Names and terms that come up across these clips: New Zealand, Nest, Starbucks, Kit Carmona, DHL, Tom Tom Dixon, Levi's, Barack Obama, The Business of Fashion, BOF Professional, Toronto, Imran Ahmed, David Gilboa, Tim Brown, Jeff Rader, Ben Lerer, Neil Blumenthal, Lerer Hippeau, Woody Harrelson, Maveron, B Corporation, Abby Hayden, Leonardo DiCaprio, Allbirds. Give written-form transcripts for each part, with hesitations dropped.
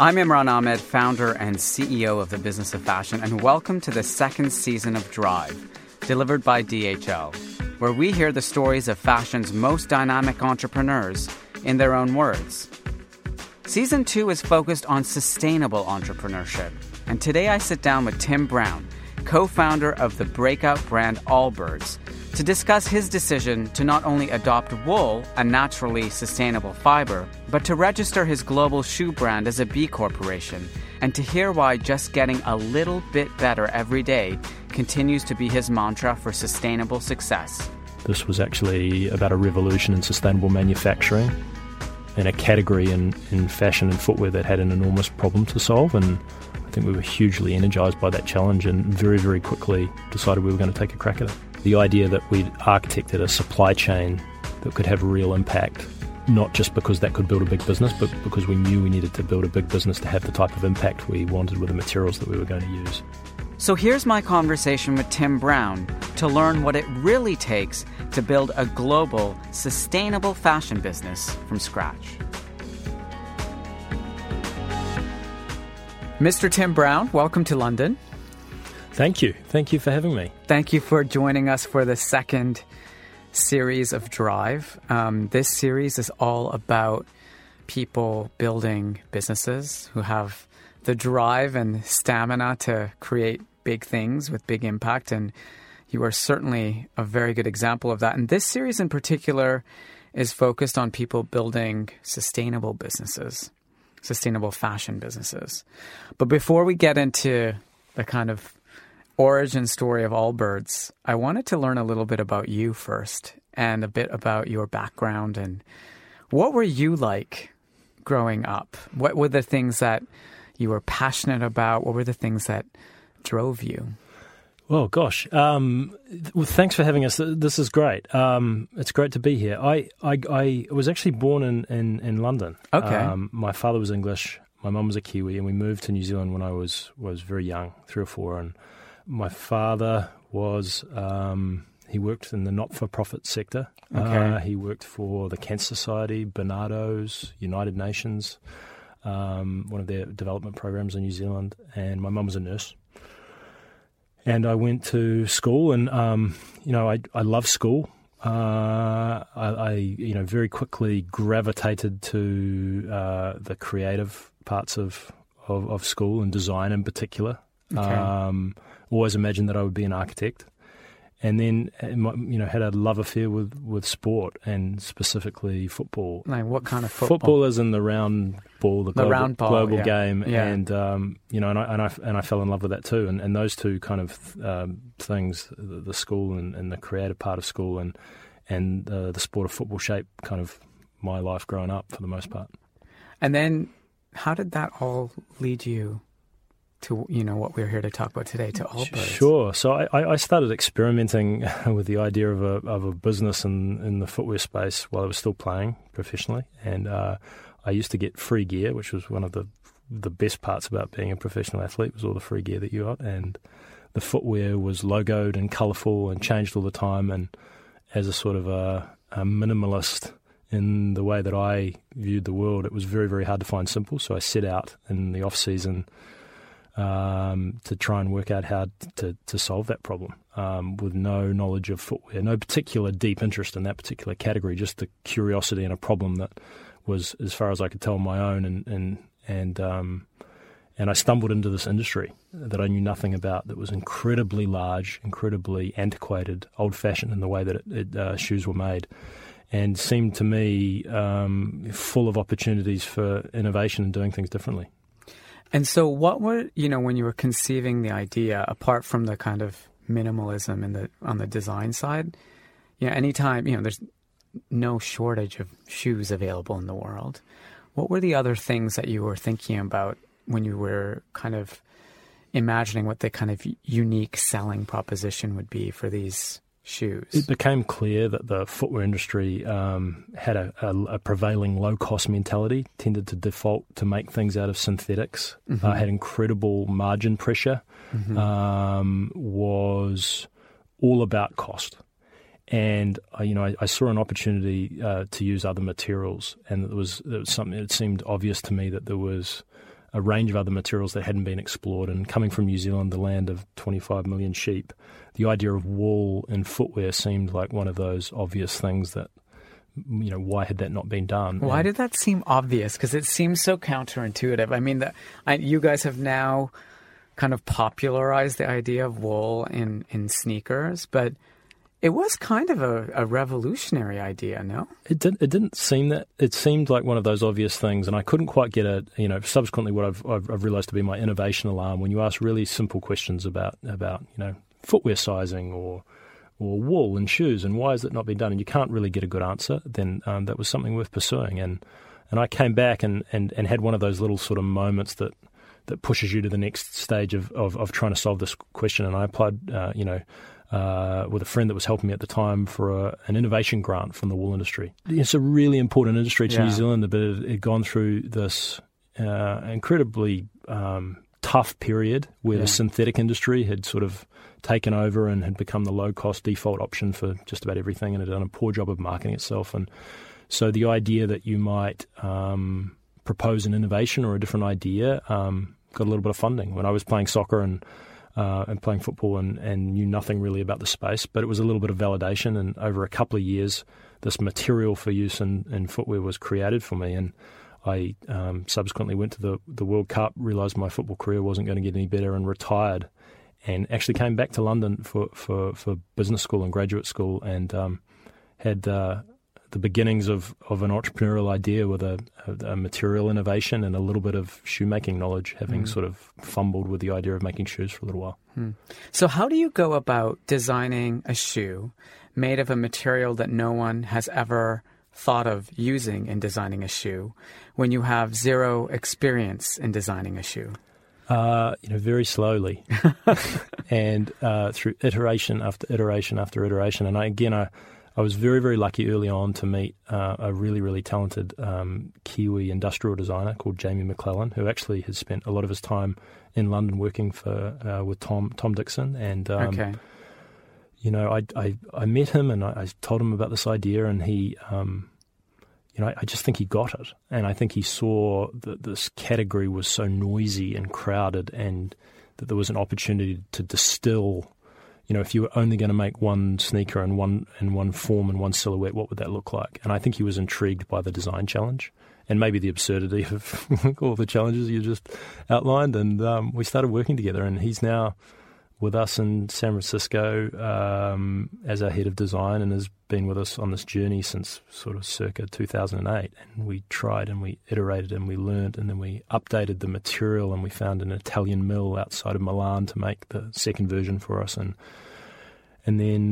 I'm Imran Ahmed, founder and CEO of The Business of Fashion, and welcome to the second season of Drive, delivered by DHL, where we hear the stories of fashion's most dynamic entrepreneurs in their own words. Season 2 is focused on sustainable entrepreneurship, and today I sit down with Tim Brown, co-founder of the breakout brand Allbirds, to discuss his decision to not only adopt wool, a naturally sustainable fiber, but to register his global shoe brand as a B Corporation, and to hear why just getting a little bit better every day continues to be his mantra for sustainable success. This was actually about a revolution in sustainable manufacturing in a category in fashion and footwear that had an enormous problem to solve, and I think we were hugely energized by that challenge and very, very quickly decided we were going to take a crack at it. The idea that we architected a supply chain that could have real impact, not just because that could build a big business, but because we knew we needed to build a big business to have the type of impact we wanted with the materials that we were going to use. So here's my conversation with Tim Brown to learn what it really takes to build a global, sustainable fashion business from scratch. Mr. Tim Brown, welcome to London. Thank you. Thank you for having me. Thank you for joining us for the second series of Drive. This series is all about people building businesses who have the drive and stamina to create big things with big impact. And you are certainly a very good example of that. And this series in particular is focused on people building sustainable businesses. Sustainable fashion businesses. But before we get into the kind of origin story of Allbirds, I wanted to learn a little bit about you first and a bit about your background and what were you like growing up? What were the things that you were passionate about? What were the things that drove you? Well, gosh. Well, thanks for having us. This is great. It's great to be here. I was actually born in London. Okay. My father was English. My mum was a Kiwi, and we moved to New Zealand when I was very young, 3 or 4. And my father was he worked in the not-for-profit sector. Okay. He worked for the Cancer Society, Barnardo's, United Nations, one of their development programs in New Zealand. And my mum was a nurse. And I went to school, and I love school. I very quickly gravitated to the creative parts of school and design in particular. Okay. Always imagined that I would be an architect, and then had a love affair with sport and specifically football. Like what kind of football? Football is in the round ball, the global yeah. game, yeah. and I fell in love with that too. And those two kind of things, the school and the creative part of school, and the sport of football, shaped kind of my life growing up for the most part. And then, how did that all lead you to what we're here to talk about today, to Allbirds? Sure. So I started experimenting with the idea of a business in the footwear space while I was still playing professionally, and I used to get free gear, which was one of the best parts about being a professional athlete, was all the free gear that you got, and the footwear was logoed and colourful and changed all the time, and as a sort of a minimalist in the way that I viewed the world, it was very, very hard to find simple, so I set out in the off-season to try and work out how to solve that problem with no knowledge of footwear, no particular deep interest in that particular category, just the curiosity and a problem that was, as far as I could tell, my own. And I stumbled into this industry that I knew nothing about, that was incredibly large, incredibly antiquated, old-fashioned in the way that shoes were made, and seemed to me full of opportunities for innovation and doing things differently. And so what were, when you were conceiving the idea, apart from the kind of minimalism on the design side, anytime, there's no shortage of shoes available in the world. What were the other things that you were thinking about when you were kind of imagining what the kind of unique selling proposition would be for these shoes? It became clear that the footwear industry had a prevailing low-cost mentality, tended to default to make things out of synthetics, mm-hmm. Had incredible margin pressure, mm-hmm. Was all about cost. And, I saw an opportunity to use other materials, and it was something. It seemed obvious to me that there was a range of other materials that hadn't been explored. And coming from New Zealand, the land of 25 million sheep, the idea of wool and footwear seemed like one of those obvious things that, you know, why had that not been done? Why did that seem obvious? Because it seems so counterintuitive. I mean, you guys have now kind of popularized the idea of wool in sneakers, but it was kind of a revolutionary idea, no? It didn't seem that. It seemed like one of those obvious things, and I couldn't quite get it. You know, subsequently, what I've realized to be my innovation alarm when you ask really simple questions about you know, footwear sizing or wool and shoes, and why has it not been done? And you can't really get a good answer. Then that was something worth pursuing. And I came back and had one of those little sort of moments that pushes you to the next stage of trying to solve this question. And I applied, with a friend that was helping me at the time for an innovation grant from the wool industry. It's a really important industry to New Zealand, but it had gone through this incredibly tough period where the synthetic industry had sort of taken over and had become the low-cost default option for just about everything and had done a poor job of marketing itself. And so the idea that you might propose an innovation or a different idea got a little bit of funding. When I was playing soccer and playing football and knew nothing really about the space, but it was a little bit of validation. And over a couple of years, this material for use in footwear was created for me. And I subsequently went to the World Cup, realised my football career wasn't going to get any better and retired, and actually came back to London for business school and graduate school and had the beginnings of an entrepreneurial idea with a material innovation and a little bit of shoemaking knowledge, having sort of fumbled with the idea of making shoes for a little while. So how do you go about designing a shoe made of a material that no one has ever thought of using in designing a shoe when you have zero experience in designing a shoe? Very slowly and through iteration after iteration after iteration. And I was very, very lucky early on to meet a really, really talented Kiwi industrial designer called Jamie McClellan, who actually has spent a lot of his time in London working with Tom Dixon. And I met him and I told him about this idea, and he, I just think he got it, and I think he saw that this category was so noisy and crowded, and that there was an opportunity to distill. You know, if you were only going to make one sneaker and one form and one silhouette, what would that look like? And I think he was intrigued by the design challenge and maybe the absurdity of all the challenges you just outlined. And we started working together, and he's now with us in San Francisco as our head of design and has been with us on this journey since sort of circa 2008. And we tried and we iterated and we learned, and then we updated the material, and we found an Italian mill outside of Milan to make the second version for us. And then,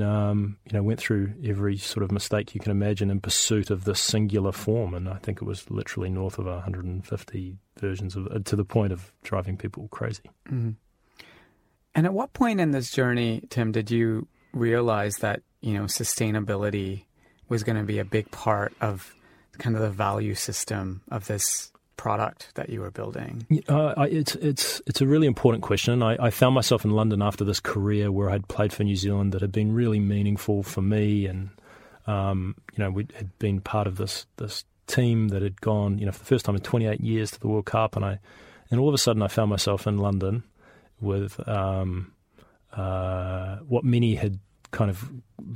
went through every sort of mistake you can imagine in pursuit of this singular form. And I think it was literally north of 150 versions to the point of driving people crazy. Mm-hmm. And at what point in this journey, Tim, did you realize that, you know, sustainability was going to be a big part of kind of the value system of this product that you were building? It's a really important question. I found myself in London after this career where I'd played for New Zealand that had been really meaningful for me, and we had been part of this team that had gone, you know, for the first time in 28 years to the World Cup, and all of a sudden I found myself in London with what many had kind of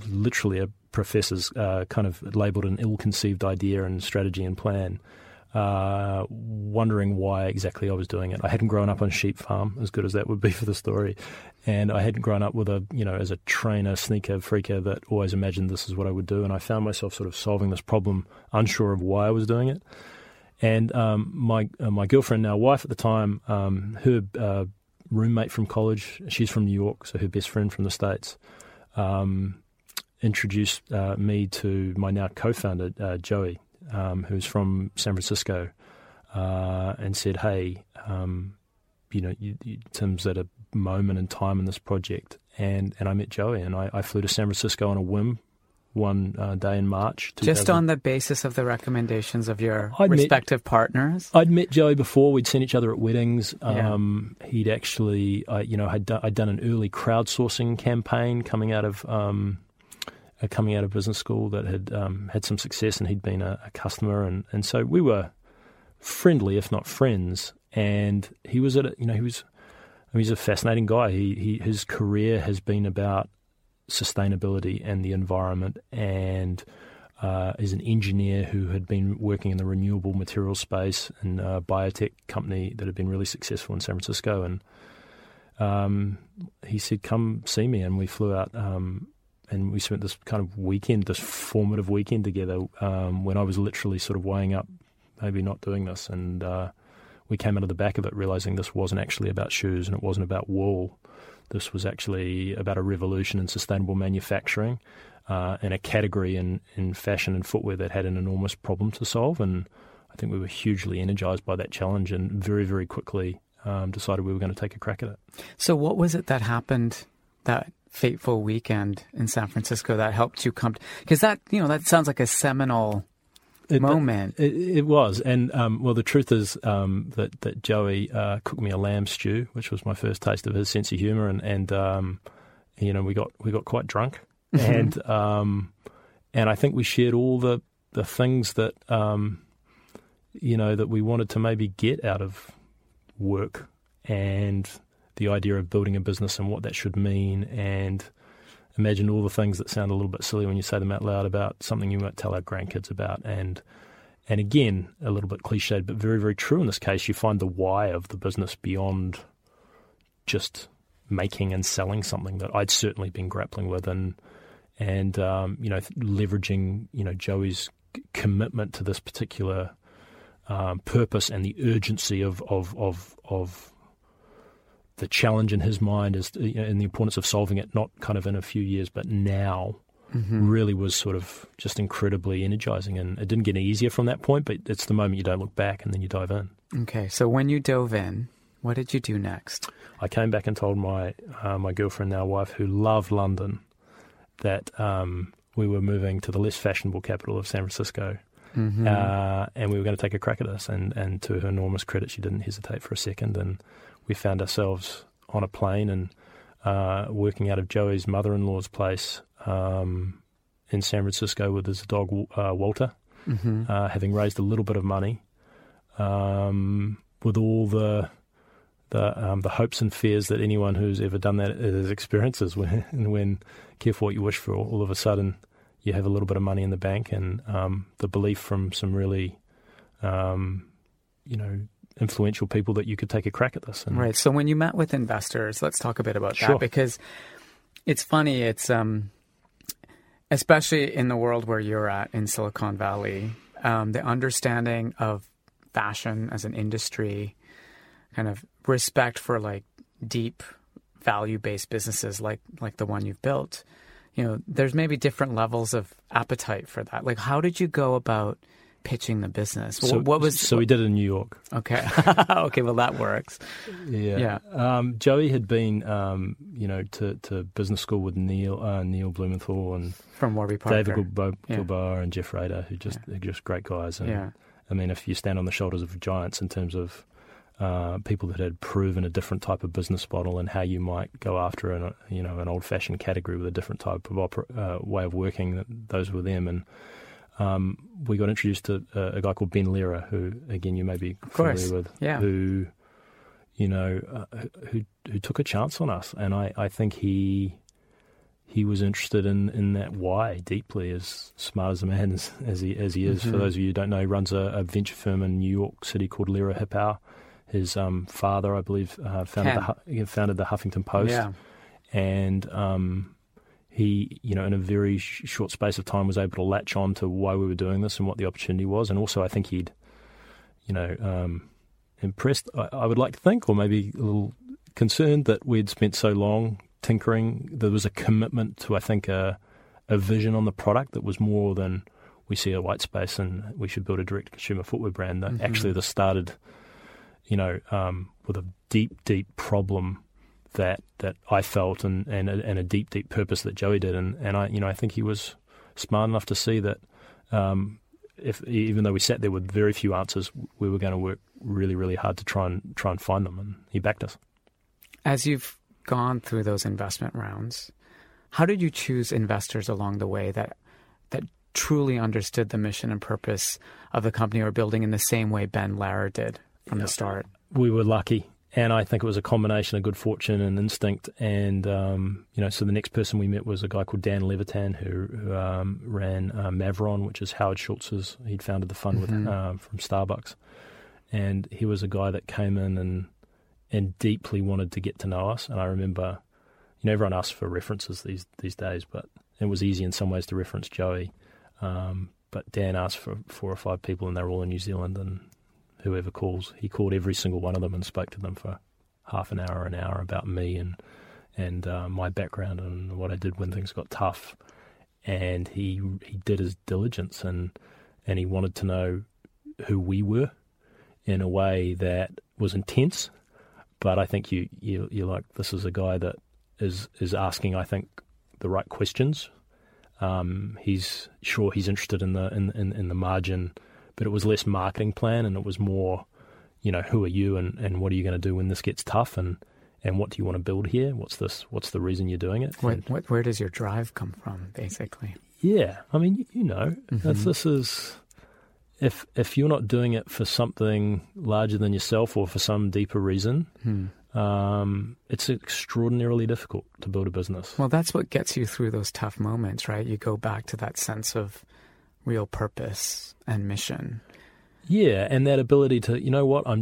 literally a professor's kind of labelled an ill-conceived idea and strategy and plan, wondering why exactly I was doing it. I hadn't grown up on a sheep farm, as good as that would be for the story, and I hadn't grown up with as a trainer, sneaker, freaker that always imagined this is what I would do, and I found myself sort of solving this problem, unsure of why I was doing it. And my girlfriend, now wife at the time, her roommate from college, she's from New York, so her best friend from the States, introduced me to my now co-founder, Joey, who's from San Francisco, and said, hey, Tim's at a moment in time in this project. And I met Joey, and I flew to San Francisco on a whim one day in March. Just on the basis of the recommendations of your respective partners? I'd met Joey before. We'd seen each other at weddings. He'd actually, I'd done an early crowdsourcing campaign coming out of business school that had had some success, and he'd been a customer. And so we were friendly, if not friends. And he was at a, you know, he's a fascinating guy. His career has been about sustainability and the environment, and is an engineer who had been working in the renewable material space and a biotech company that had been really successful in San Francisco. And he said, "Come see me," and we flew out. And we spent this kind of weekend, this formative weekend together, when I was literally sort of weighing up, maybe not doing this. And we came out of the back of it realizing this wasn't actually about shoes and it wasn't about wool. This was actually about a revolution in sustainable manufacturing and a category in fashion and footwear that had an enormous problem to solve. And I think we were hugely energized by that challenge and very, very quickly decided we were going to take a crack at it. So what was it that happened that fateful weekend in San Francisco that helped you come? Because that, you know, that sounds like a seminal moment. It was. And, well, the truth is that Joey cooked me a lamb stew, which was my first taste of his sense of humor. And you know, we got quite drunk. And I think we shared all the things that, you know, that we wanted to maybe get out of work, and the idea of building a business and what that should mean, and imagine all the things that sound a little bit silly when you say them out loud about something you might tell our grandkids about. And again, a little bit cliched, but very, very true in this case. You find the why of the business beyond just making and selling something that I'd certainly been grappling with, and you know, leveraging, you know, Joey's commitment to this particular purpose and the urgency of the challenge in his mind is, you know, and the importance of solving it, not kind of in a few years, but now, really was sort of just incredibly energizing. And it didn't get easier from that point, but it's the moment you don't look back and then you dive in. Okay. So when you dove in, what did you do next? I came back and told my my girlfriend, now wife, who loved London, that we were moving to the less fashionable capital of San Francisco. And we were going to take a crack at this. And to her enormous credit, she didn't hesitate for a second. And we found ourselves on a plane and working out of Joey's mother-in-law's place in San Francisco with his dog, Walter, having raised a little bit of money, with all the hopes and fears that anyone who's ever done that has experiences. When careful what you wish for, all of a sudden you have a little bit of money in the bank, and the belief from some really, you know, influential people that you could take a crack at this. Right. So when you met with investors, let's talk a bit about that, because it's funny. It's especially in the world where you're at in Silicon Valley, the understanding of fashion as an industry, kind of respect for like deep value-based businesses like the one you've built, you know, there's maybe different levels of appetite for that. Like, how did you go about pitching the business? So we did it in New York. Okay. Okay, well, that works. Yeah. Joey had been, you know, to business school with Neil Blumenthal and from Warby Parker, David Gilboa and Jeff Rader, who are just great guys. And I mean, if you stand on the shoulders of giants in terms of people that had proven a different type of business model and how you might go after an old-fashioned category with a different type of way of working, those were them. And we got introduced to a guy called Ben Lerer, who, again, you may be familiar with, who, you know, who took a chance on us. And I think he was interested in that why deeply, as smart as a man as he is. For those of you who don't know, he runs a venture firm in New York City called Lerer Hippeau. His father, I believe, founded the Huffington Post. Yeah. And he, you know, in a very short space of time was able to latch on to why we were doing this and what the opportunity was. And also I think he'd, you know, impressed, I would like to think, or maybe a little concerned that we'd spent so long tinkering. There was a commitment to, I think, a vision on the product that was more than we see a white space and we should build a direct-to-consumer footwear brand. That actually this started, you know, with a deep, deep problem that I felt and a deep, deep purpose that Joey did. And I, you know, I think he was smart enough to see that even though we sat there with very few answers, we were going to work really, really hard to try and find them. And he backed us. As you've gone through those investment rounds, how did you choose investors along the way that truly understood the mission and purpose of the company or building in the same way Ben Lerer did from the start? we were lucky. And I think it was a combination of good fortune and instinct. And, you know, so the next person we met was a guy called Dan Levitan, who ran Maveron, which is Howard Schultz's. He'd founded the fund mm-hmm. From Starbucks. And he was a guy that came in and deeply wanted to get to know us. And I remember, you know, everyone asks for references these days, but it was easy in some ways to reference Joey. But Dan asked for 4 or 5 people, and they were all in New Zealand, and whoever calls, he called every single one of them and spoke to them for half an hour about me and my background and what I did when things got tough. And he did his diligence and he wanted to know who we were in a way that was intense. But I think you're like, this is a guy that is asking, I think, the right questions. He's sure he's interested in the margin, but it was less marketing plan and it was more, you know, who are you and what are you going to do when this gets tough and what do you want to build here? What's this? What's the reason you're doing it? Where does your drive come from, basically? Yeah. I mean, you know, mm-hmm. This is, if you're not doing it for something larger than yourself or for some deeper reason, it's extraordinarily difficult to build a business. Well, that's what gets you through those tough moments, right? You go back to that sense of real purpose and mission. Yeah, and that ability to, you know what, I'm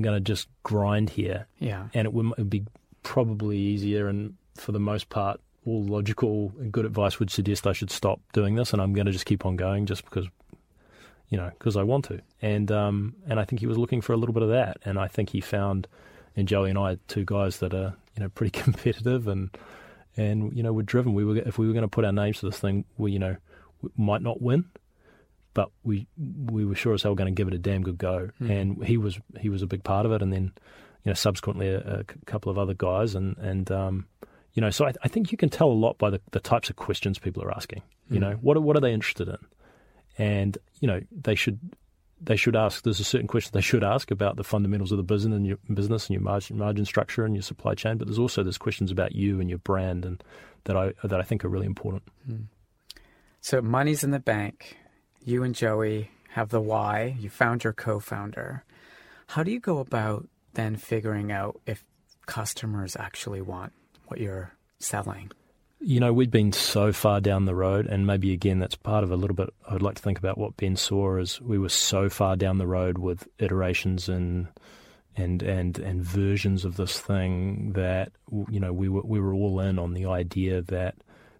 gonna just grind here. Yeah, and it would be probably easier, and for the most part, all logical and good advice would suggest I should stop doing this, and I'm gonna just keep on going, just because, you know, because I want to. And I think he was looking for a little bit of that, and I think he found in Joey and I two guys that are, you know, pretty competitive and you know, we're driven. If we were going to put our names to this thing, we, you know, might not win, but we were sure as hell going to give it a damn good go. Mm. And he was a big part of it. And then, you know, subsequently a couple of other guys and you know, so I think you can tell a lot by the types of questions people are asking. You know, what are they interested in? And, you know, they should ask. There's a certain question they should ask about the fundamentals of the business and your margin structure and your supply chain. But there's questions about you and your brand, and that I think are really important. Mm. So money's in the bank. You and Joey have the why. You found your co-founder. How do you go about then figuring out if customers actually want what you're selling? You know, we'd been so far down the road, and maybe, again, that's part of a little bit I'd like to think about what Ben saw is we were so far down the road with iterations and versions of this thing that, you know, we were all in on the idea that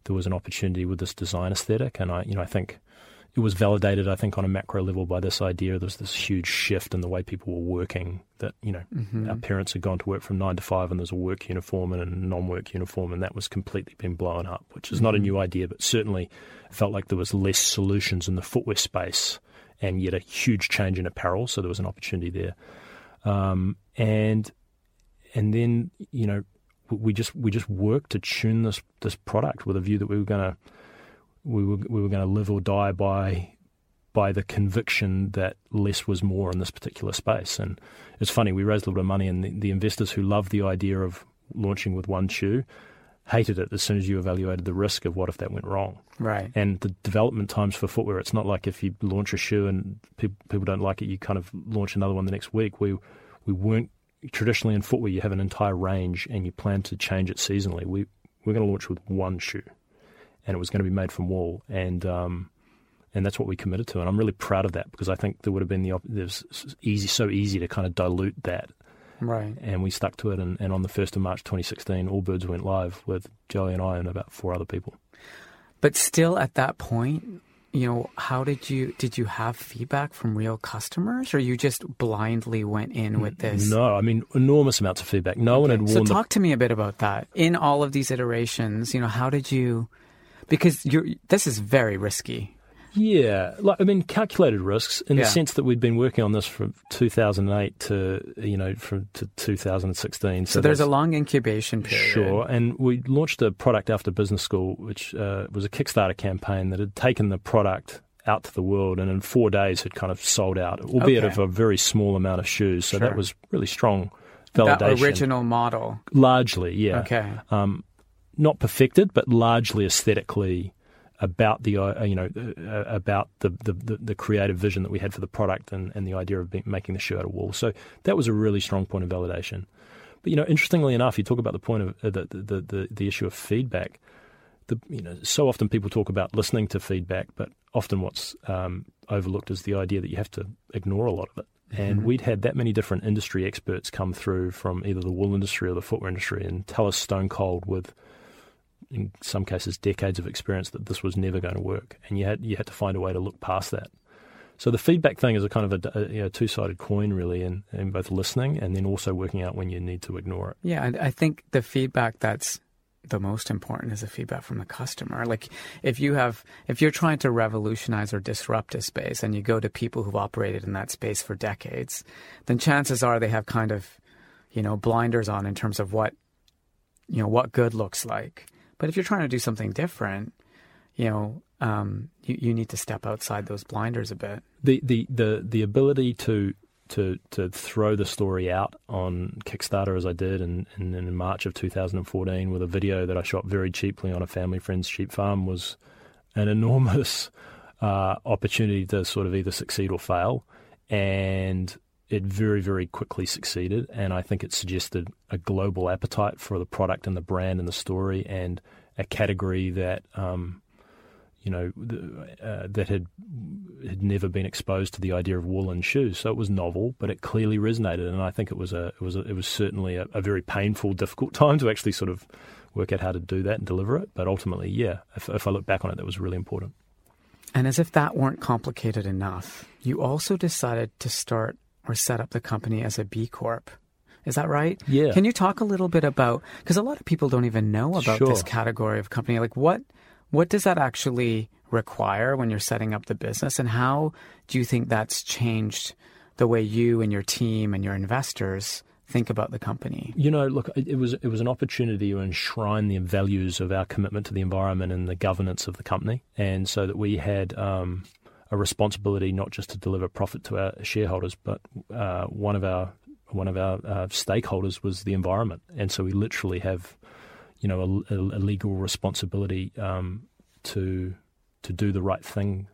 there was an opportunity with this design aesthetic, and I think it was validated, I think, on a macro level by this idea. There's this huge shift in the way people were working that, you know, our parents had gone to work from 9 to 5, and there's a work uniform and a non-work uniform, and that was completely been blown up, which is not a new idea, but certainly felt like there was less solutions in the footwear space and yet a huge change in apparel, so there was an opportunity there. And then, you know, we just worked to tune this product with a view that we were going to live or die by the conviction that less was more in this particular space. And it's funny, we raised a little bit of money, and the investors who loved the idea of launching with one shoe hated it as soon as you evaluated the risk of what if that went wrong. Right. And the development times for footwear, it's not like if you launch a shoe and people don't like it, you kind of launch another one the next week. We weren't. Traditionally in footwear, you have an entire range and you plan to change it seasonally. We're going to launch with one shoe, and it was going to be made from wool, and that's what we committed to. And I'm really proud of that, because I think there would have been so easy to kind of dilute that. Right. And we stuck to it, and on the 1st of March 2016, Allbirds went live with Joey and I and about 4 other people. But still at that point, you know, how did you have feedback from real customers, or you just blindly went in with this? No, I mean, enormous amounts of feedback. No one had warned. So talk to me a bit about that. In all of these iterations, you know, how did you, because this is very risky. Yeah, like, I mean, calculated risks in the sense that we'd been working on this from 2008 to, you know, to 2016. So there's a long incubation period. Sure, and we launched a product after business school, which was a Kickstarter campaign that had taken the product out to the world, and in 4 days had kind of sold out, albeit of a very small amount of shoes. So that was really strong validation. That original model. Largely, yeah. Okay. Not perfected, but largely aesthetically about the about the creative vision that we had for the product and the idea of making the shoe out of wool. So that was a really strong point of validation. But interestingly enough, you talk about the point of the issue of feedback. So often people talk about listening to feedback, but often what's overlooked is the idea that you have to ignore a lot of it. And we'd had that many different industry experts come through from either the wool industry or the footwear industry and tell us stone cold, with in some cases decades of experience, that this was never going to work. And you had to find a way to look past that. So the feedback thing is a kind of a two-sided coin, really, in both listening and then also working out when you need to ignore it. Yeah, I think the feedback that's the most important is the feedback from the customer. Like if you're trying to revolutionize or disrupt a space and you go to people who've operated in that space for decades, then chances are they have kind of, blinders on in terms of what good looks like. But if you're trying to do something different, you need to step outside those blinders a bit. The ability to throw the story out on Kickstarter, as I did in March of 2014 with a video that I shot very cheaply on a family friend's sheep farm, was an enormous opportunity to sort of either succeed or fail. And it very, very quickly succeeded. And I think it suggested a global appetite for the product and the brand and the story, and a category that that had never been exposed to the idea of wool and shoes. So it was novel, but it clearly resonated, and I think it was certainly a very painful, difficult time to actually sort of work out how to do that and deliver it. But ultimately, yeah, if I look back on it, that was really important. And as if that weren't complicated enough, you also decided to start or set up the company as a B Corp. Is that right? Yeah. Can you talk a little bit about, because a lot of people don't even know about this category of company, like what does that actually require when you're setting up the business? And how do you think that's changed the way you and your team and your investors think about the company? Look, it was an opportunity to enshrine the values of our commitment to the environment and the governance of the company. And so that we had a responsibility not just to deliver profit to our shareholders, but one of our stakeholders was the environment. And so we literally have a legal responsibility to do the right thing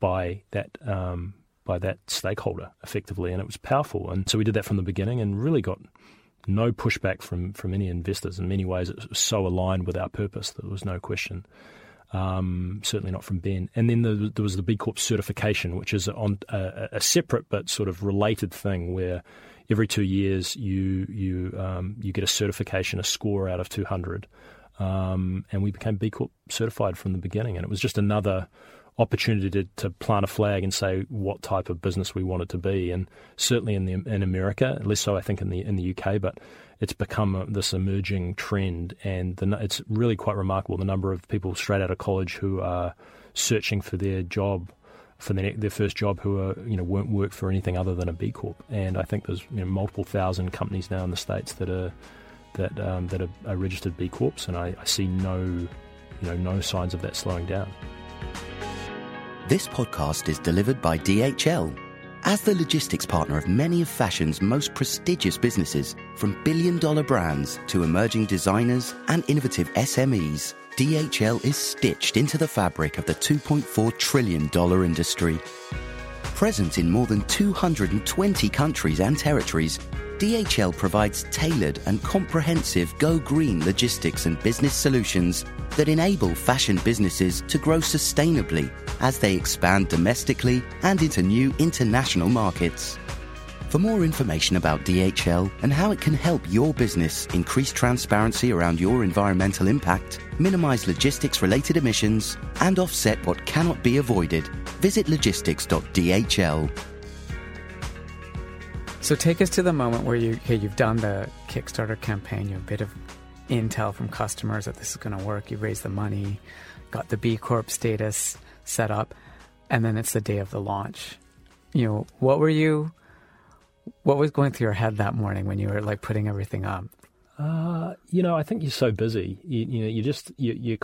by that stakeholder effectively, and it was powerful. And so we did that from the beginning, and really got no pushback from any investors. In many ways, it was so aligned with our purpose that there was no question. Certainly not from Ben. And then there was the B Corp certification, which is on a separate but sort of related thing, where every 2 years you get a certification, a score out of 200, and we became B Corp certified from the beginning. And it was just another opportunity to plant a flag and say what type of business we wanted to be. And certainly in America, less so I think in the UK, but it's become this emerging trend, and it's really quite remarkable the number of people straight out of college who are searching for their job, for their first job, who are won't work for anything other than a B Corp. And I think there's multiple thousand companies now in the States that are registered B Corps, and I see no signs of that slowing down. This podcast is delivered by DHL. As the logistics partner of many of fashion's most prestigious businesses, from billion-dollar brands to emerging designers and innovative SMEs, DHL is stitched into the fabric of the $2.4 trillion industry. Present in more than 220 countries and territories, DHL provides tailored and comprehensive Go Green logistics and business solutions that enable fashion businesses to grow sustainably as they expand domestically and into new international markets. For more information about DHL and how it can help your business increase transparency around your environmental impact, minimize logistics-related emissions, and offset what cannot be avoided, visit logistics.dhl. So take us to the moment where you've done the Kickstarter campaign, you have a bit of intel from customers that this is going to work, you raise the money, got the B Corp status set up, and then it's the day of the launch. What was going through your head that morning when you were like putting everything up? I think you're so busy. It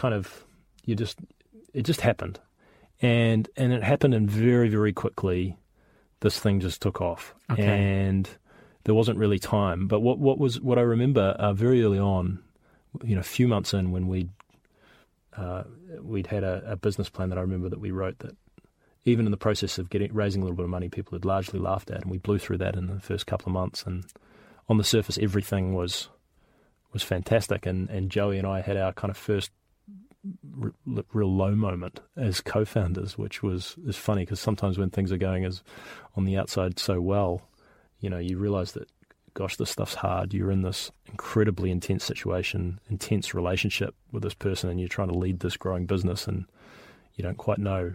just happened, and it happened, and very, very quickly this thing just took off. Okay. And there wasn't really time. But what I remember very early on, a few months in, when we we'd had a business plan that I remember that we wrote that even in the process of raising a little bit of money, people had largely laughed at, and we blew through that in the first couple of months. And on the surface, everything was fantastic. And Joey and I had our kind of first real low moment as co-founders, which is funny because sometimes when things are going as on the outside so well, you know, you realize that, gosh, this stuff's hard. You're in this incredibly intense situation, intense relationship with this person, and you're trying to lead this growing business, and you don't quite know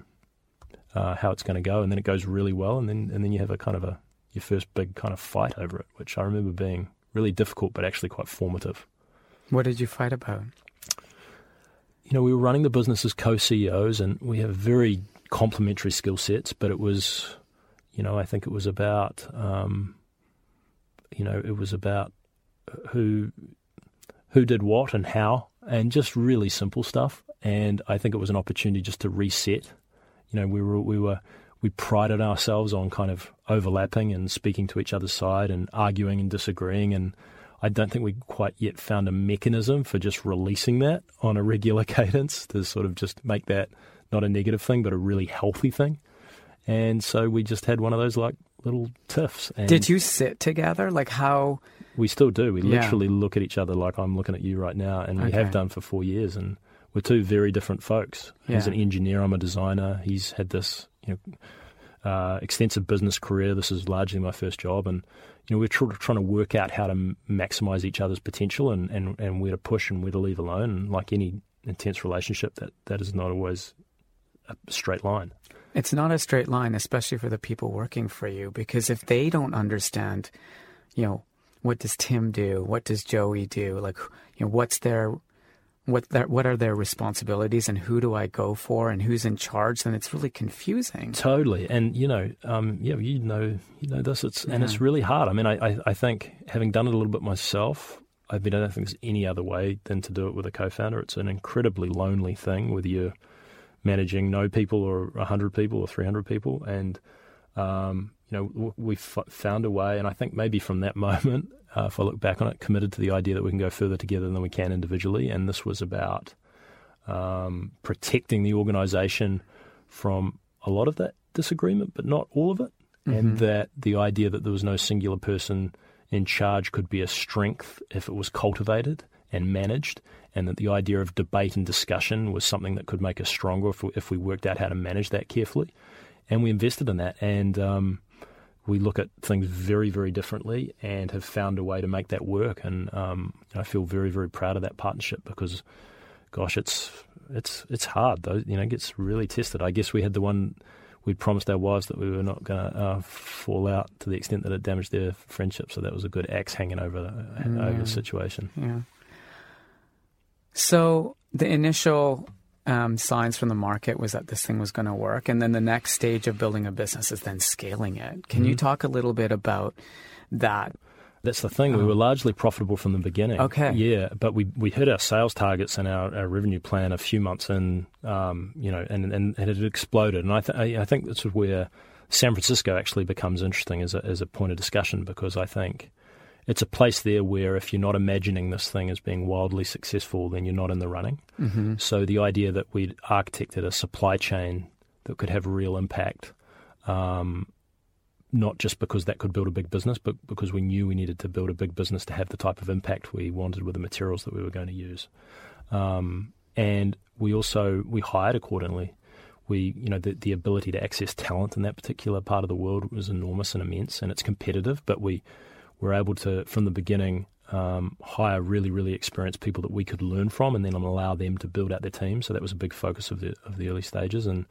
how it's going to go. And then it goes really well, and then you have a kind of your first big kind of fight over it, which I remember being really difficult but actually quite formative. What did you fight about? You know, we were running the business as co-CEOs, and we have very complementary skill sets, but it was, you know, I think it was about... it was about who did what and how, and just really simple stuff. And I think it was an opportunity just to reset. You know, we prided ourselves on kind of overlapping and speaking to each other's side and arguing and disagreeing. And I don't think we quite yet found a mechanism for just releasing that on a regular cadence to sort of just make that not a negative thing, but a really healthy thing. And so we just had one of those like little tiffs. And did you sit together? Like how? We still do. We literally look at each other like I'm looking at you right now, and we have done for 4 years. And we're two very different folks. Yeah. He's an engineer. I'm a designer. He's had this extensive business career. This is largely my first job, and you know we're trying to work out how to maximize each other's potential and where to push and where to leave alone. And like any intense relationship, that is not always a straight line. It's not a straight line, especially for the people working for you, because if they don't understand, you know, what does Tim do? What does Joey do? Like, you know, what are their responsibilities, and who do I go for, and who's in charge? Then it's really confusing. Totally, and you know, you know this. It's really hard. I mean, I think having done it a little bit myself, I don't think there's any other way than to do it with a co-founder. It's an incredibly lonely thing, whether you're managing no people or 100 people or 300 people. And, we found a way, and I think maybe from that moment, if I look back on it, committed to the idea that we can go further together than we can individually. And this was about protecting the organization from a lot of that disagreement, but not all of it. Mm-hmm. And that the idea that there was no singular person in charge could be a strength if it was cultivated and managed, and that the idea of debate and discussion was something that could make us stronger if we worked out how to manage that carefully. And we invested in that, and we look at things very, very differently and have found a way to make that work. And I feel very, very proud of that partnership because, gosh, it's hard though. You know, it gets really tested. I guess we had the one we'd promised our wives that we were not going to fall out to the extent that it damaged their friendship. So that was a good axe hanging over the situation. Yeah. So the initial signs from the market was that this thing was going to work. And then the next stage of building a business is then scaling it. Can you talk a little bit about that? That's the thing. We were largely profitable from the beginning. Okay. Yeah, but we hit our sales targets and our revenue plan a few months in, and it exploded. And I think this is where San Francisco actually becomes interesting as a point of discussion, because I think it's a place there where if you're not imagining this thing as being wildly successful, then you're not in the running. Mm-hmm. So the idea that we'd architected a supply chain that could have real impact, not just because that could build a big business, but because we knew we needed to build a big business to have the type of impact we wanted with the materials that we were going to use. And we hired accordingly. The ability to access talent in that particular part of the world was enormous and immense, and it's competitive, but we were able to, from the beginning, hire really, really experienced people that we could learn from, and then allow them to build out their team. So that was a big focus of the early stages. And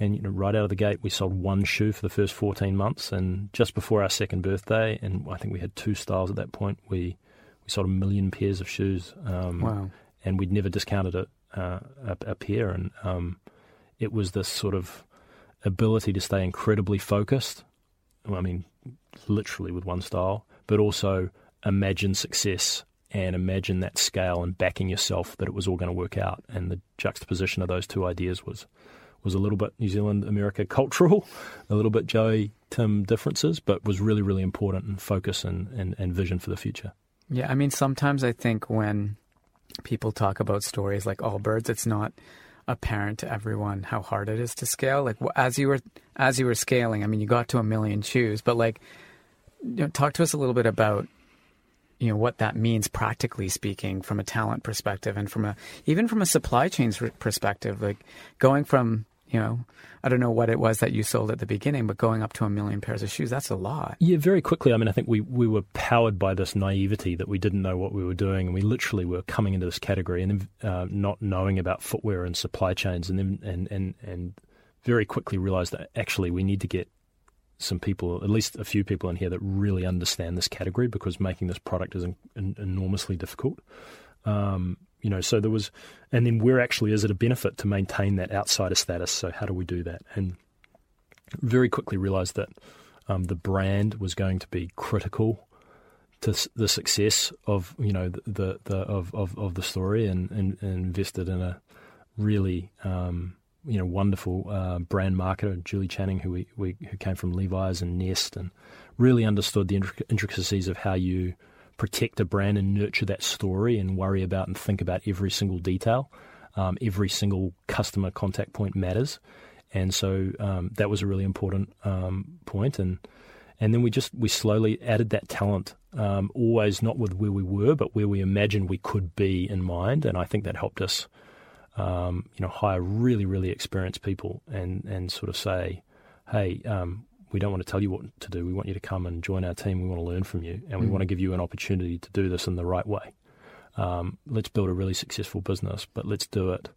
right out of the gate, we sold one shoe for the first 14 months. And just before our second birthday, and I think we had two styles at that point, we sold 1 million pairs of shoes. Wow. And we'd never discounted a pair. And it was this sort of ability to stay incredibly focused. Well, I mean, literally with one style, but also imagine success and imagine that scale and backing yourself that it was all going to work out. And the juxtaposition of those two ideas was a little bit New Zealand, America cultural, a little bit Joey, Tim differences, but was really, really important in focus and vision for the future. Yeah, I mean, sometimes I think when people talk about stories like Allbirds, it's not apparent to everyone how hard it is to scale. Like as you were scaling, I mean, you got to 1 million shoes, but like, you know, talk to us a little bit about, you know, what that means practically speaking from a talent perspective and from even from a supply chains perspective, like going from, you know, I don't know what it was that you sold at the beginning, but going up to 1 million pairs of shoes, that's a lot. Yeah, very quickly. I mean, I think we were powered by this naivety that we didn't know what we were doing, and we literally were coming into this category and not knowing about footwear and supply chains, and then and very quickly realized that actually we need to get some people, at least a few people in here that really understand this category, because making this product is enormously difficult. You know, so there was, and then where actually is it a benefit to maintain that outsider status? So how do we do that? And very quickly realized that the brand was going to be critical to the success of, you know, the story, and invested in a really you know, wonderful brand marketer, Julie Channing, who came from Levi's and Nest, and really understood the intricacies of how you protect a brand and nurture that story and worry about and think about every single detail. Every single customer contact point matters. And so that was a really important point. And then we slowly added that talent, always not with where we were, but where we imagined we could be in mind. And I think that helped us, you know, hire really, really experienced people and sort of say, hey, we don't want to tell you what to do. We want you to come and join our team. We want to learn from you, and we want to give you an opportunity to do this in the right way. Let's build a really successful business, but let's do it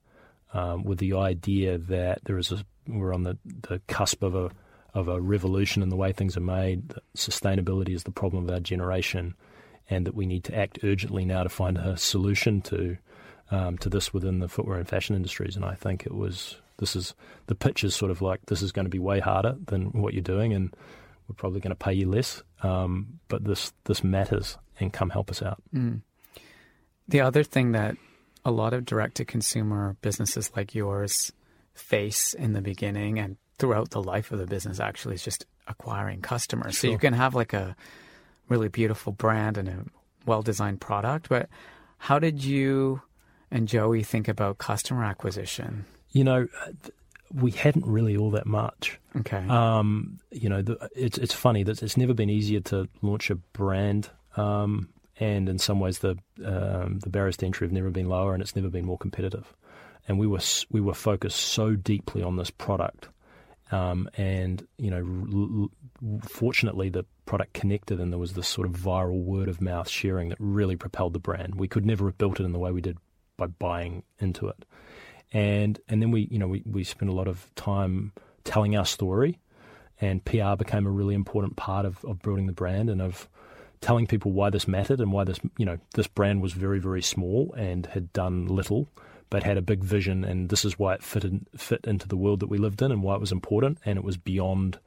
with the idea that we're on the cusp of a revolution in the way things are made, that sustainability is the problem of our generation, and that we need to act urgently now to find a solution to this within the footwear and fashion industries. And I think the pitch is sort of like, this is going to be way harder than what you're doing, and we're probably going to pay you less, but this matters, and come help us out. Mm. The other thing that a lot of direct-to-consumer businesses like yours face in the beginning and throughout the life of the business actually is just acquiring customers. Sure. So you can have like a really beautiful brand and a well-designed product, but how did you and Joey think about customer acquisition? You know, we hadn't really all that much. Okay. You know, it's funny that it's never been easier to launch a brand, and in some ways the barriers to entry have never been lower, and it's never been more competitive. And we were focused so deeply on this product, and you know, fortunately the product connected, and there was this sort of viral word of mouth sharing that really propelled the brand. We could never have built it in the way we did by buying into it. And then we spent a lot of time telling our story, and PR became a really important part of building the brand, and of telling people why this mattered, and why this, you know, this brand was very, very small and had done little, but had a big vision, and this is why it fit into the world that we lived in, and why it was important, and it was beyond,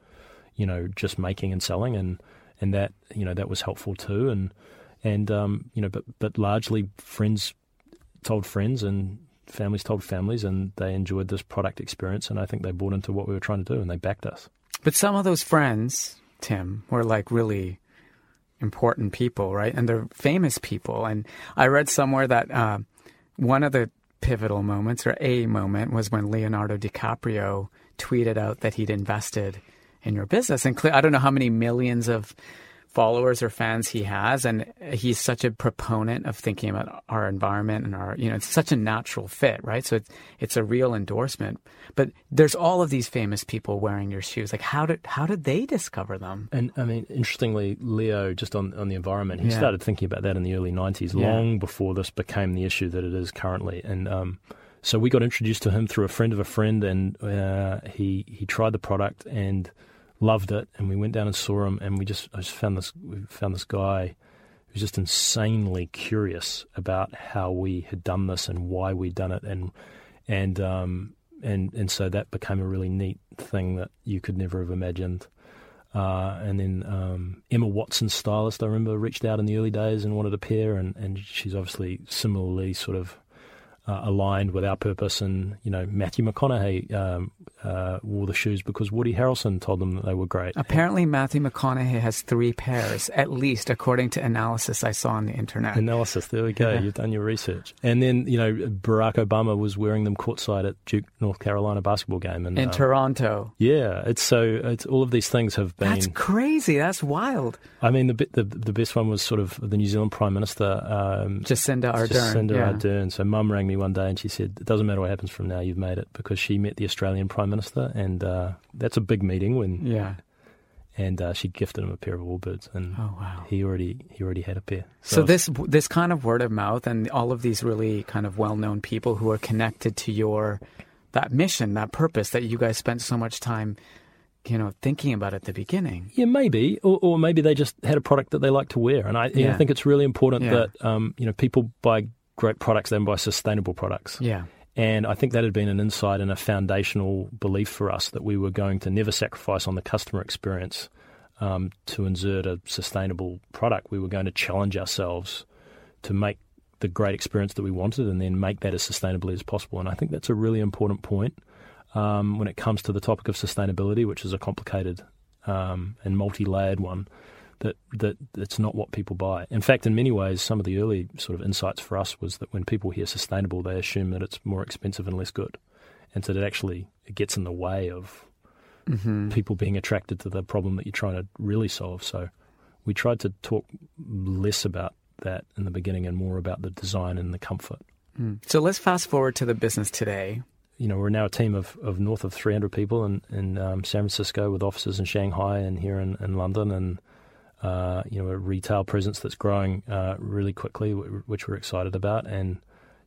you know, just making and selling, and that, you know, that was helpful too, and you know, but largely friends told friends, and families told families, and they enjoyed this product experience, and I think they bought into what we were trying to do, and they backed us. But some of those friends, Tim, were like really important people, right? And they're famous people. And I read somewhere that one of the pivotal moments, or a moment, was when Leonardo DiCaprio tweeted out that he'd invested in your business. And I don't know how many millions of followers or fans he has, and he's such a proponent of thinking about our environment and our, you know, it's such a natural fit, right? So it's a real endorsement. But there's all of these famous people wearing your shoes. Like, how did they discover them? And I mean, interestingly, Leo, just on the environment, he started thinking about that in the early 90s, long before this became the issue that it is currently. And so we got introduced to him through a friend of a friend, and he tried the product and loved it, and we went down and saw him, and we found this guy who's just insanely curious about how we had done this and why we'd done it, and so that became a really neat thing that you could never have imagined. And then Emma Watson's stylist, I remember, reached out in the early days and wanted a pair, and she's obviously similarly sort of aligned with our purpose. And, you know, Matthew McConaughey wore the shoes because Woody Harrelson told them that they were great. Apparently, Matthew McConaughey has 3 pairs, at least, according to analysis I saw on the internet. Analysis, there we go. Yeah. You've done your research. And then, you know, Barack Obama was wearing them courtside at Duke, North Carolina basketball game. In Toronto. Yeah. It's all of these things have been... That's crazy. That's wild. I mean, the best one was sort of the New Zealand Prime Minister... Jacinda Ardern. Jacinda Ardern. So Mum rang me one day and she said, it doesn't matter what happens from now, you've made it, because she met the Australian Prime Minister, and that's a big meeting when and she gifted him a pair of Allbirds, and he already had a pair. So this kind of word of mouth and all of these really kind of well-known people who are connected to that mission, that purpose that you guys spent so much time, you know, thinking about at the beginning. Yeah, maybe. Or maybe they just had a product that they like to wear. And I think it's really important that, you know, people buy great products, they buy sustainable products. Yeah. And I think that had been an insight and a foundational belief for us that we were going to never sacrifice on the customer experience to insert a sustainable product. We were going to challenge ourselves to make the great experience that we wanted and then make that as sustainably as possible. And I think that's a really important point. When it comes to the topic of sustainability, which is a complicated and multi-layered one, that it's not what people buy. In fact, in many ways, some of the early sort of insights for us was that when people hear sustainable, they assume that it's more expensive and less good. And so that actually it gets in the way of people being attracted to the problem that you're trying to really solve. So we tried to talk less about that in the beginning and more about the design and the comfort. Mm. So let's fast forward to the business today. You know, we're now a team of north of 300 people in San Francisco, with offices in Shanghai and here in London, and, you know, a retail presence that's growing really quickly, which we're excited about. And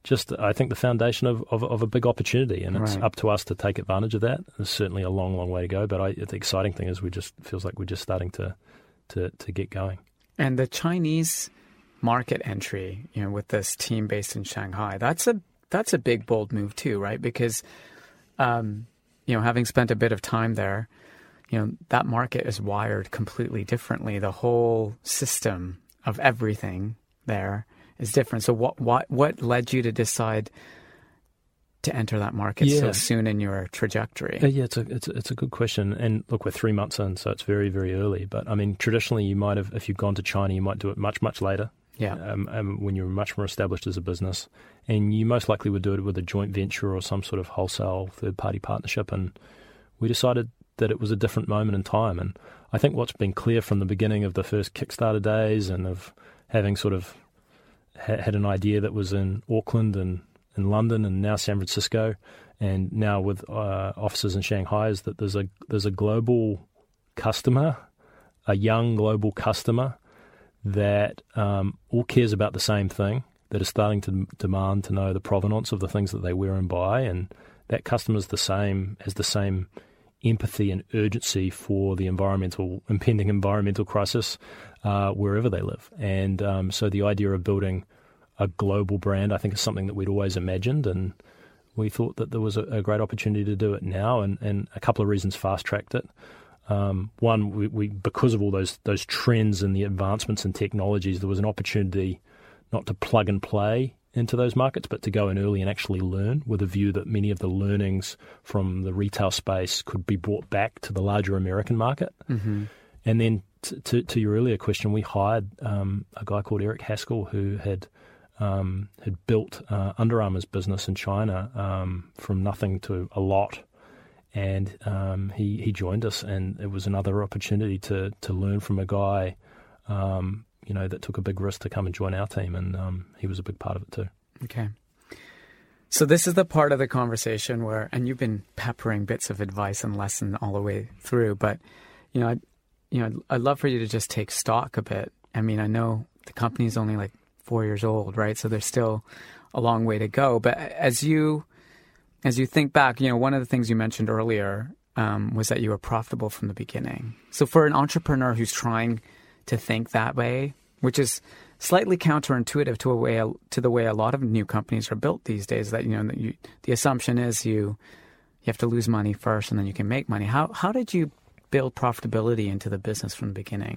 just, I think, the foundation of a big opportunity. And it's up to us to take advantage of that. There's certainly a long, long way to go. But the exciting thing is it feels like we're just starting to get going. And the Chinese market entry, you know, with this team based in Shanghai, that's a big, bold move too, right? Because, you know, having spent a bit of time there, you know, that market is wired completely differently. The whole system of everything there is different. So what led you to decide to enter that market so soon in your trajectory? Yeah, it's a good question. And look, we're 3 months in, so it's very, very early. But I mean, traditionally, you might have, if you've gone to China, you might do it much, much later. Yeah. When you're much more established as a business, and you most likely would do it with a joint venture or some sort of wholesale third-party partnership. And we decided that it was a different moment in time. And I think what's been clear from the beginning of the first Kickstarter days, and of having sort of had an idea that was in Auckland and in London and now San Francisco, and now with offices in Shanghai, is that there's a global customer, a young global customer, that all cares about the same thing, that is starting to demand to know the provenance of the things that they wear and buy, and that customer is has the same empathy and urgency for the impending environmental crisis wherever they live. And so the idea of building a global brand, I think, is something that we'd always imagined, and we thought that there was a great opportunity to do it now, and a couple of reasons fast-tracked it. One, we because of all those trends and the advancements in technologies, there was an opportunity not to plug and play into those markets, but to go in early and actually learn, with a view that many of the learnings from the retail space could be brought back to the larger American market. Mm-hmm. And then to your earlier question, we hired a guy called Eric Haskell, who had built Under Armour's business in China from nothing to a lot. And he joined us, and it was another opportunity to learn from a guy, you know, that took a big risk to come and join our team, and he was a big part of it too. Okay. So this is the part of the conversation where, and you've been peppering bits of advice and lesson all the way through, but, you know, I'd love for you to just take stock a bit. I mean, I know the company's only like 4 years old, right? So there's still a long way to go, but as you think back, you know, one of the things you mentioned earlier was that you were profitable from the beginning. So for an entrepreneur who's trying to think that way, which is slightly counterintuitive to the way a lot of new companies are built these days, that, you know, the assumption is you have to lose money first and then you can make money. How did you build profitability into the business from the beginning?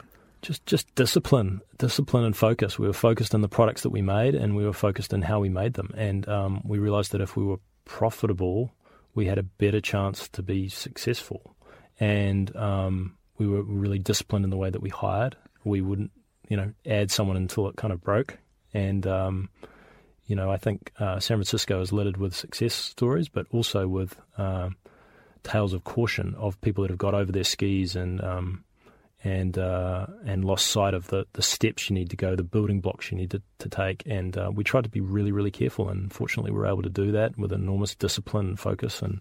Just discipline and focus. We were focused on the products that we made, and we were focused on how we made them. And we realized that if we were profitable, we had a better chance to be successful. And we were really disciplined in the way that we hired. We wouldn't, add someone until it kind of broke. And, I think San Francisco is littered with success stories, but also with tales of caution of people that have got over their skis and lost sight of the steps you need to go, the building blocks you need to take. And we tried to be really, really careful. And fortunately, we were able to do that with enormous discipline and focus. And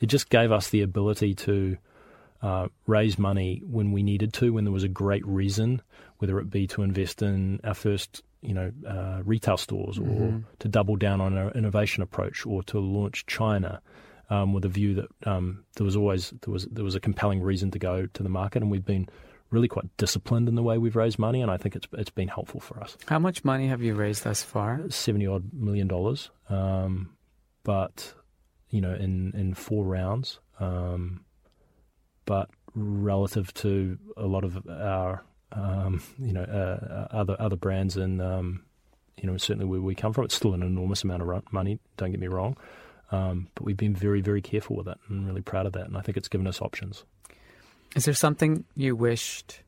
it just gave us the ability to raise money when we needed to, when there was a great reason, whether it be to invest in our first retail stores or to double down on our innovation approach or to launch China. With a view that there was a compelling reason to go to the market, and we've been really quite disciplined in the way we've raised money, and I think it's been helpful for us. How much money have you raised thus far? $70-odd million, but in four rounds. But relative to a lot of our other brands, and certainly where we come from, it's still an enormous amount of money. Don't get me wrong. But we've been very, very careful with it and really proud of that. And I think it's given us options. Is there something you wished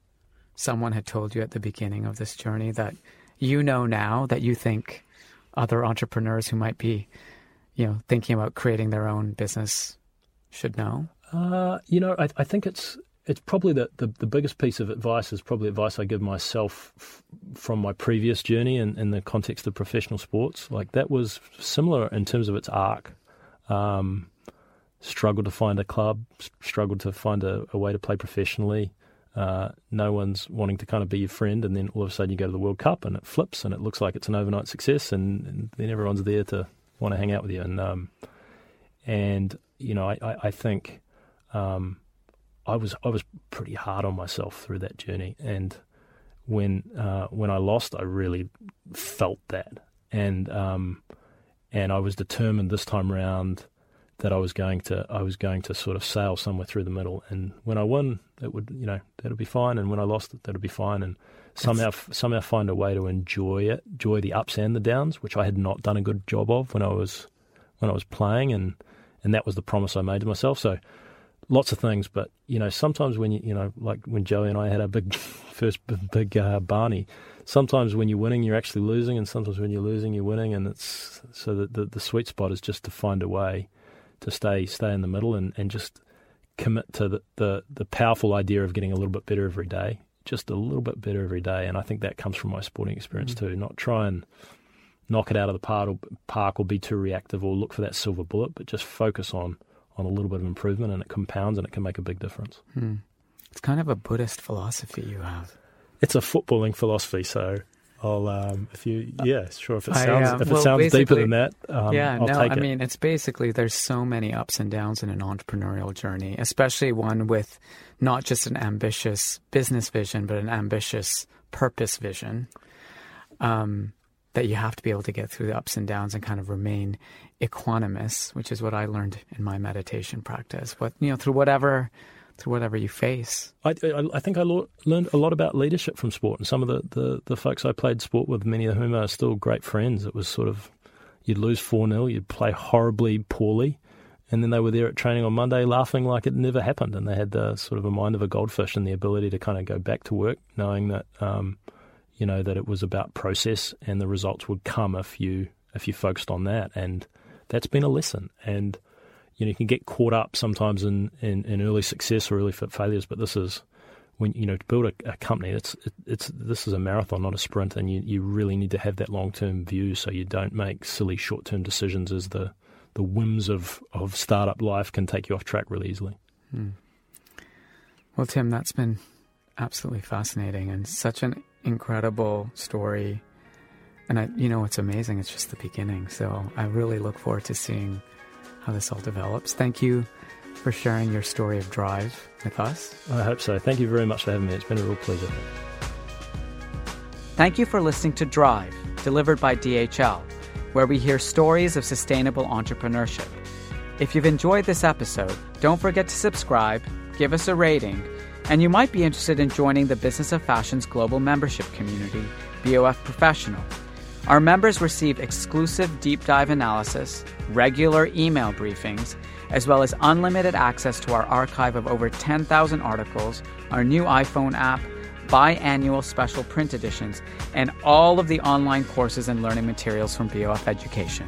someone had told you at the beginning of this journey that you know now that you think other entrepreneurs who might be, thinking about creating their own business should know? I think it's probably the biggest piece of advice is probably advice I give myself from my previous journey in the context of professional sports. Like that was similar in terms of its arc. Struggled to find a club, struggled to find a way to play professionally. No one's wanting to kind of be your friend, and then all of a sudden you go to the World Cup and it flips and it looks like it's an overnight success, and then everyone's there to want to hang out with you. And, I think I was pretty hard on myself through that journey, and when I lost, I really felt that. And and I was determined this time round that I was going to sort of sail somewhere through the middle. And when I won, it would that'll be fine. And when I lost, that'll be fine. And somehow find a way to enjoy the ups and the downs, which I had not done a good job of when I was playing. And that was the promise I made to myself. So lots of things, but sometimes when like when Joey and I had our big first big Barney. Sometimes when you're winning, you're actually losing, and sometimes when you're losing, you're winning, and it's so that the sweet spot is just to find a way to stay in the middle and just commit to the powerful idea of getting a little bit better every day, just a little bit better every day. And I think that comes from my sporting experience too. Not try and knock it out of the park or be too reactive or look for that silver bullet, but just focus on a little bit of improvement, and it compounds and it can make a big difference. It's kind of a Buddhist philosophy you have. It's a footballing philosophy, so I'll it sounds deeper than that, I'll take it. I mean, it's basically there's so many ups and downs in an entrepreneurial journey, especially one with not just an ambitious business vision, but an ambitious purpose vision, that you have to be able to get through the ups and downs and kind of remain equanimous, which is what I learned in my meditation practice. But through whatever you face, I think I learned a lot about leadership from sport, and some of the folks I played sport with, many of whom are still great friends. It was sort of you'd lose 4-0, you'd play horribly poorly, and then they were there at training on Monday laughing like it never happened, and they had the sort of a mind of a goldfish and the ability to kind of go back to work knowing that. That it was about process, and the results would come if you focused on that. And that's been a lesson. And you can get caught up sometimes in early success or early failures, but this is when to build a company. This is a marathon, not a sprint, and you really need to have that long term view so you don't make silly short term decisions, as the whims of startup life can take you off track really easily. Well, Tim, that's been absolutely fascinating and such an incredible story, and it's amazing. It's just the beginning, so I really look forward to seeing how this all develops. Thank you for sharing your story of Drive with us. I hope so. Thank you very much for having me. It's been a real pleasure. Thank you for listening to Drive, delivered by DHL, where we hear stories of sustainable entrepreneurship. If you've enjoyed this episode, don't forget to subscribe, give us a rating, And you might be interested in joining the Business of Fashion's global membership community, BOF Professional. Our members receive exclusive deep dive analysis, regular email briefings, as well as unlimited access to our archive of over 10,000 articles, our new iPhone app, biannual special print editions, and all of the online courses and learning materials from BOF Education.